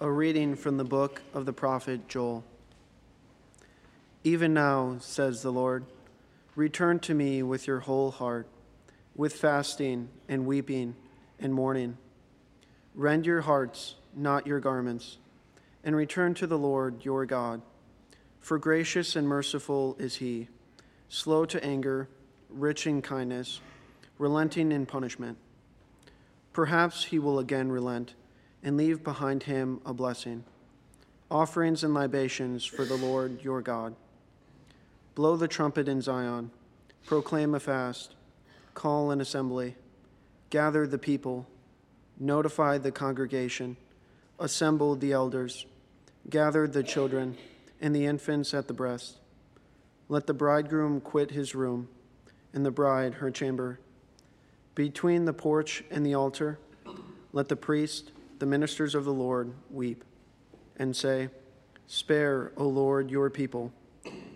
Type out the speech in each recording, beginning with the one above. A reading from the book of the prophet Joel. Even now, says the Lord, return to me with your whole heart, with fasting and weeping and mourning. Rend your hearts, not your garments, and return to the Lord your God. For gracious and merciful is he, slow to anger, rich in kindness, relenting in punishment. Perhaps he will again relent and leave behind him a blessing, offerings and libations for the Lord your God. Blow the trumpet in Zion, proclaim a fast, call an assembly, gather the people, notify the congregation, assemble the elders, gather the children and the infants at the breast. Let the bridegroom quit his room and the bride her chamber. Between the porch and the altar, let the priest, the ministers of the Lord, weep and say, spare, O Lord, your people,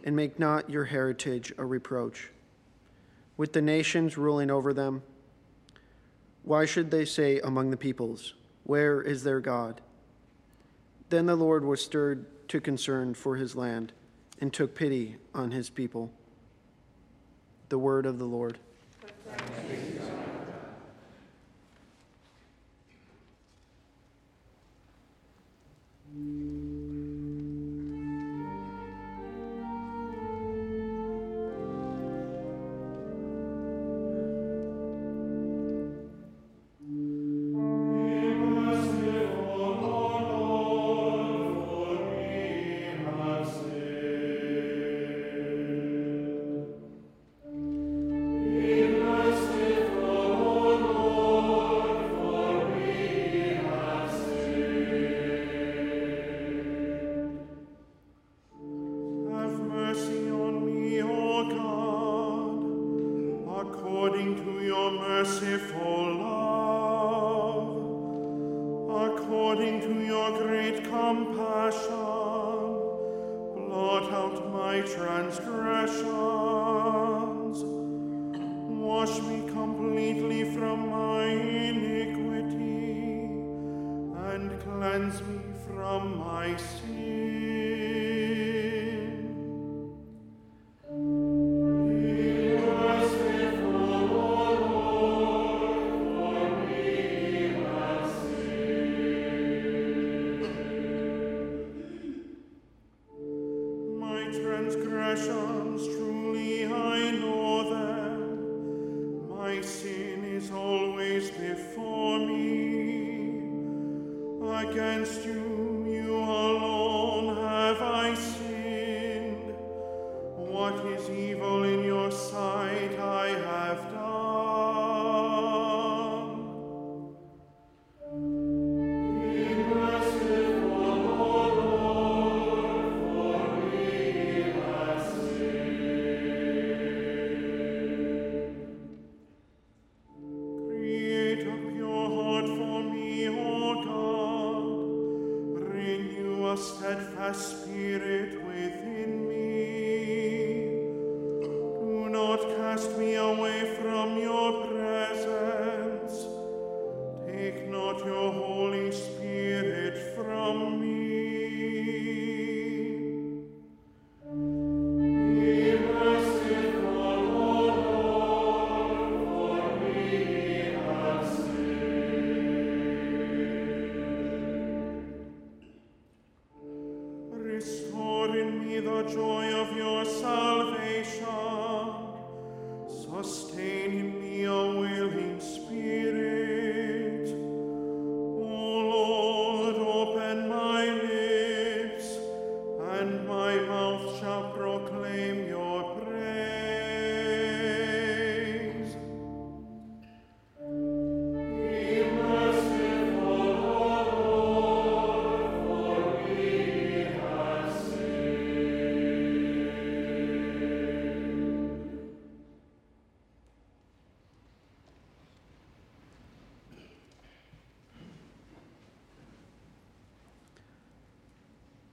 and make not your heritage a reproach. With the nations ruling over them, why should they say among the peoples, where is their God? Then the Lord was stirred to concern for his land and took pity on his people. The word of the Lord.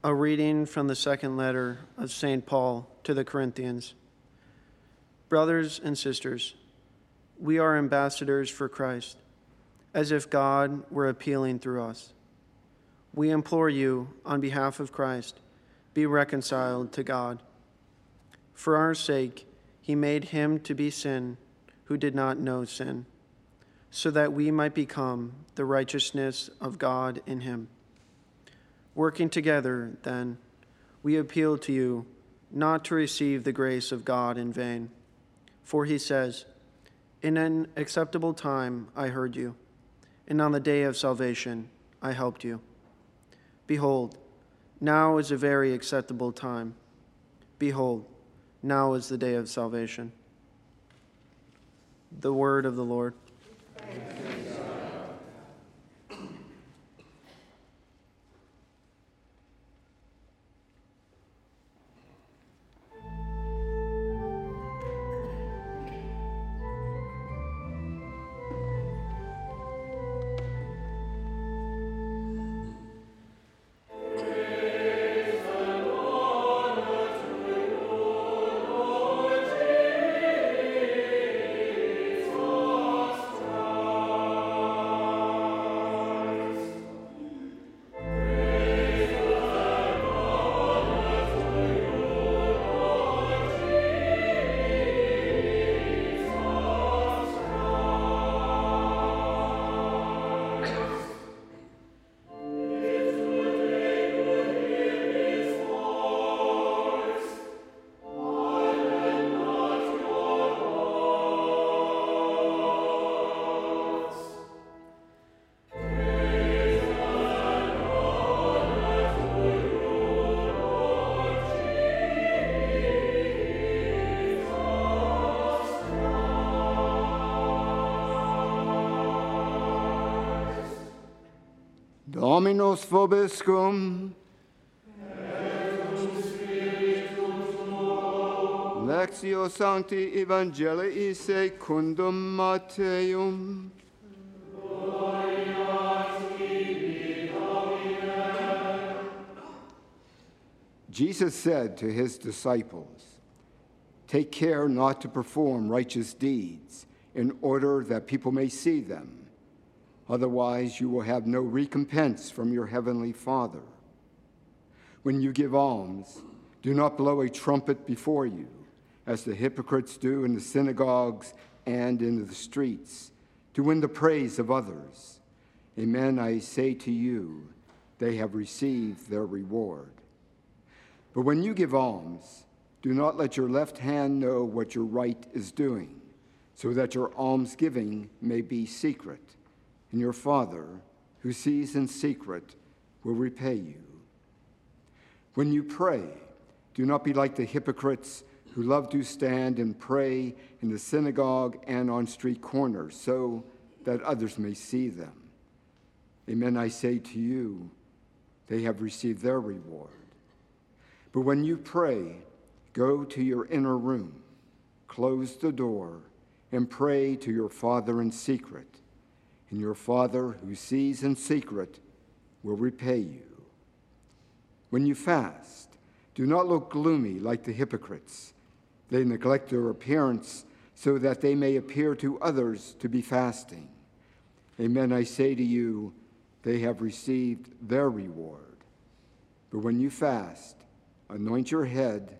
A reading from the second letter of St. Paul to the Corinthians. Brothers and sisters, we are ambassadors for Christ, as if God were appealing through us. we implore you, on behalf of Christ, be reconciled to God. For our sake, he made him to be sin, who did not know sin, so that we might become the righteousness of God in him. Working together, then, we appeal to you not to receive the grace of God in vain. For he says, "In an acceptable time I heard you, and on the day of salvation I helped you. Behold, now is a very acceptable time. Behold, now is the day of salvation." The word of the Lord. Dominus vobiscum. Lexio santi evangelis secundum Mattheum. Jesus said to his disciples, "Take care not to perform righteous deeds in order that people may see them. Otherwise, you will have no recompense from your heavenly Father. When you give alms, do not blow a trumpet before you, as the hypocrites do in the synagogues and in the streets, to win the praise of others. Amen, I say to you, they have received their reward. But when you give alms, do not let your left hand know what your right is doing, so that your almsgiving may be secret. And your Father, who sees in secret, will repay you. When you pray, do not be like the hypocrites who love to stand and pray in the synagogue and on street corners, so that others may see them. Amen, I say to you, they have received their reward. But when you pray, go to your inner room, close the door, and pray to your Father in secret. And your Father, who sees in secret, will repay you. When you fast, do not look gloomy like the hypocrites. They neglect their appearance so that they may appear to others to be fasting. Amen, I say to you, they have received their reward. But when you fast, anoint your head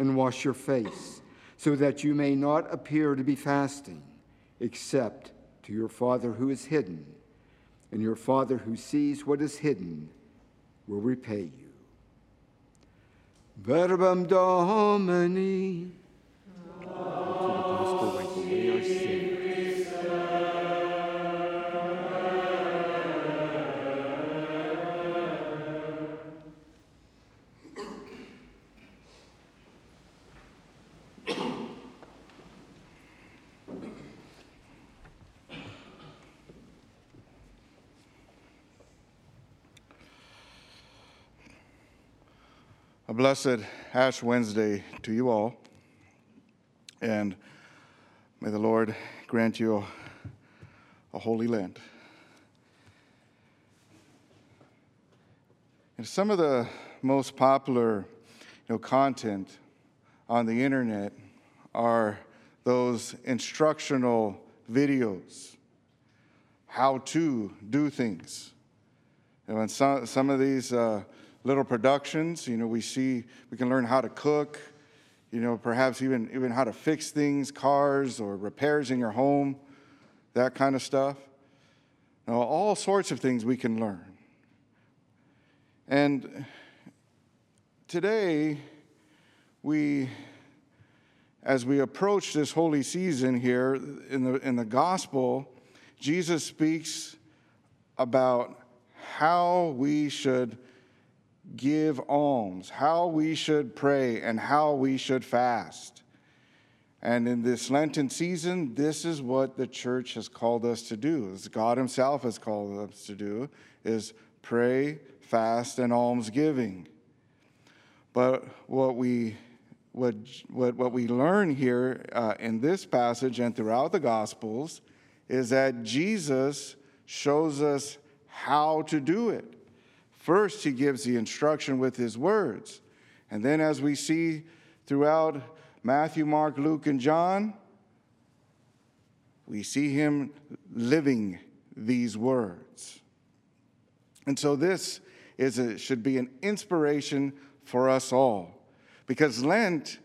and wash your face, so that you may not appear to be fasting, except to your Father who is hidden, and your Father who sees what is hidden will repay you." Verbum Domini. Blessed Ash Wednesday to you all, and may the Lord grant you a holy Lent. And some of the most popular content on the internet are those instructional videos, how to do things, And on some of these little productions, we can learn how to cook, perhaps even how to fix things, cars or repairs in your home, that kind of stuff. Now, all sorts of things we can learn. And today, as we approach this holy season here in the gospel, Jesus speaks about how we should give alms, how we should pray, and how we should fast. And in this Lenten season, this is what the church has called us to do, as God himself has called us to do, is pray, fast, and almsgiving. But what we learn here in this passage and throughout the Gospels is that Jesus shows us how to do it. First, he gives the instruction with his words. And then as we see throughout Matthew, Mark, Luke, and John, we see him living these words. And so this should be an inspiration for us all. Because Lent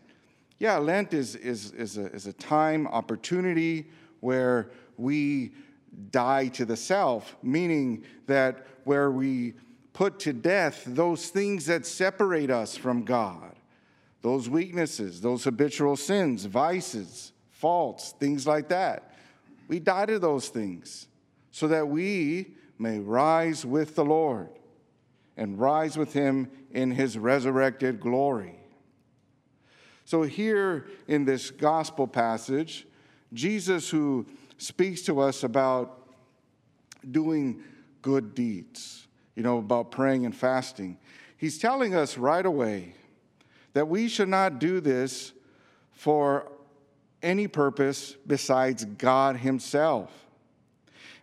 is a time, opportunity where we die to the self, meaning that where we put to death those things that separate us from God, those weaknesses, those habitual sins, vices, faults, things like that. We die to those things so that we may rise with the Lord and rise with him in his resurrected glory. So here in this gospel passage, Jesus, who speaks to us about doing good deeds, about praying and fasting, he's telling us right away that we should not do this for any purpose besides God himself.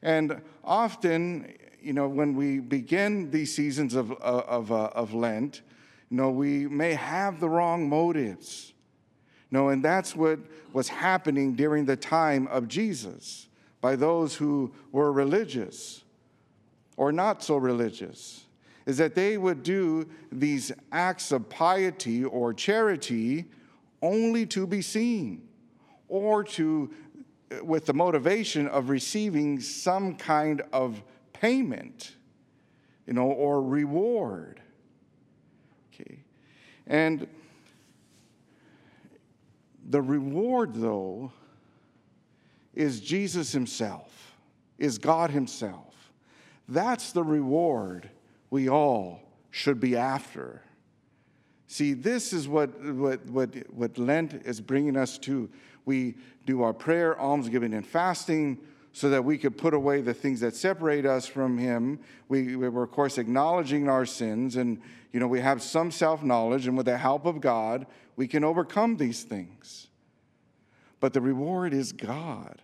And often, when we begin these seasons of Lent, we may have the wrong motives. And that's what was happening during the time of Jesus by those who were religious or not so religious, is that they would do these acts of piety or charity only to be seen or with the motivation of receiving some kind of payment, or reward. And the reward, though, is Jesus himself, is God himself. That's the reward we all should be after. See, this is what Lent is bringing us to. We do our prayer, almsgiving, and fasting so that we could put away the things that separate us from him. We're, of course, acknowledging our sins, and, we have some self-knowledge, and with the help of God, we can overcome these things. But the reward is God.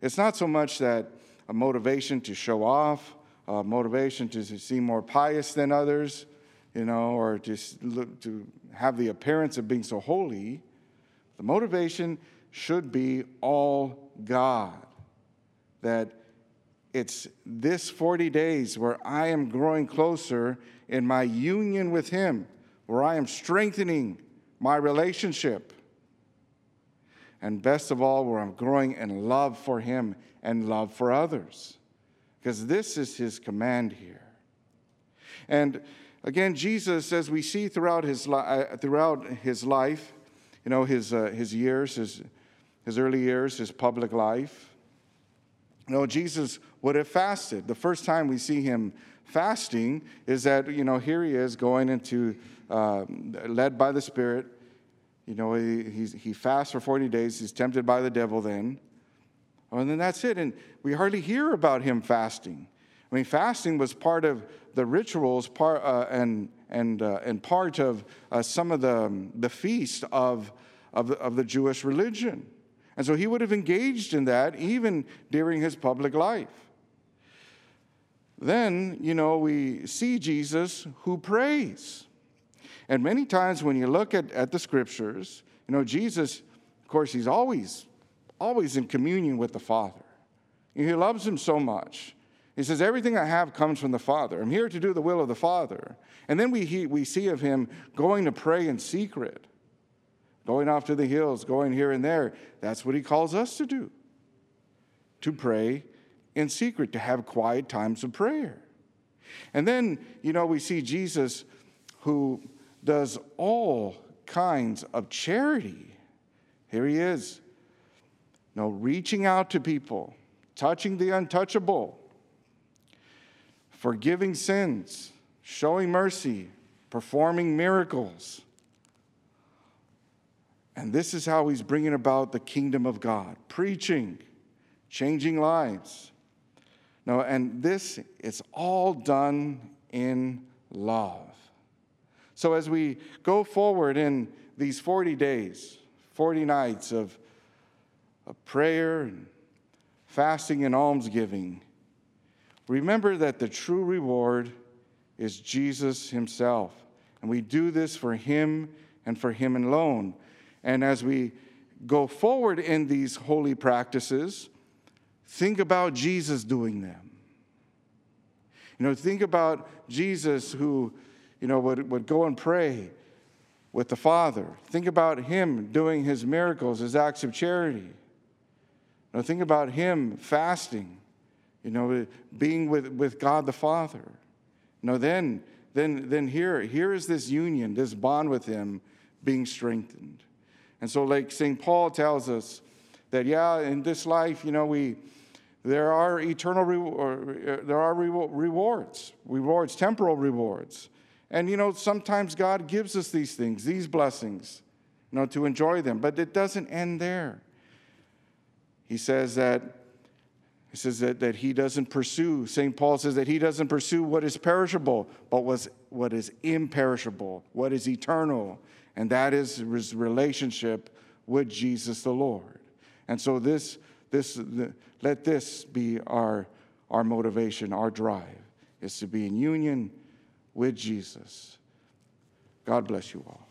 It's not so much that a motivation to show off, a motivation to seem more pious than others, or to have the appearance of being so holy. The motivation should be all God. That it's this 40 days where I am growing closer in my union with him, where I am strengthening my relationship, and best of all, where I'm growing in love for him and love for others, because this is his command here. And again, Jesus, as we see throughout his life, his years, his early years, his public life. Jesus would have fasted. The first time we see him fasting is that, here he is going into, led by the Spirit. He fasts for 40 days. He's tempted by the devil then. And then that's it. And we hardly hear about him fasting. Fasting was part of the rituals and part of some of the feast of the Jewish religion. And so he would have engaged in that even during his public life. Then, we see Jesus who prays. And many times when you look at the scriptures, Jesus, of course, he's always in communion with the Father. He loves him so much. He says, everything I have comes from the Father. I'm here to do the will of the Father. And then we see of him going to pray in secret, going off to the hills, going here and there. That's what he calls us to do, to pray in secret, to have quiet times of prayer. And then, we see Jesus who does all kinds of charity. Here he is, reaching out to people, touching the untouchable, forgiving sins, showing mercy, performing miracles. And this is how he's bringing about the kingdom of God, preaching, changing lives. Now, and this, it's all done in love. So as we go forward in these 40 days, 40 nights of prayer and fasting and almsgiving, remember that the true reward is Jesus himself. And we do this for him and for him alone. And as we go forward in these holy practices, think about Jesus doing them. Think about Jesus who, would go and pray with the Father. Think about him doing his miracles, his acts of charity. Think about him fasting. Being with God the Father. Then here is this union, this bond with him being strengthened. And so like St. Paul tells us that, in this life, there are eternal rewards, temporal rewards. And, sometimes God gives us these things, these blessings, to enjoy them. But it doesn't end there. He says that he doesn't pursue, St. Paul says that he doesn't pursue what is perishable, but what is imperishable, what is eternal, and that is his relationship with Jesus the Lord. And so let this be our motivation, our drive, is to be in union with Jesus. God bless you all.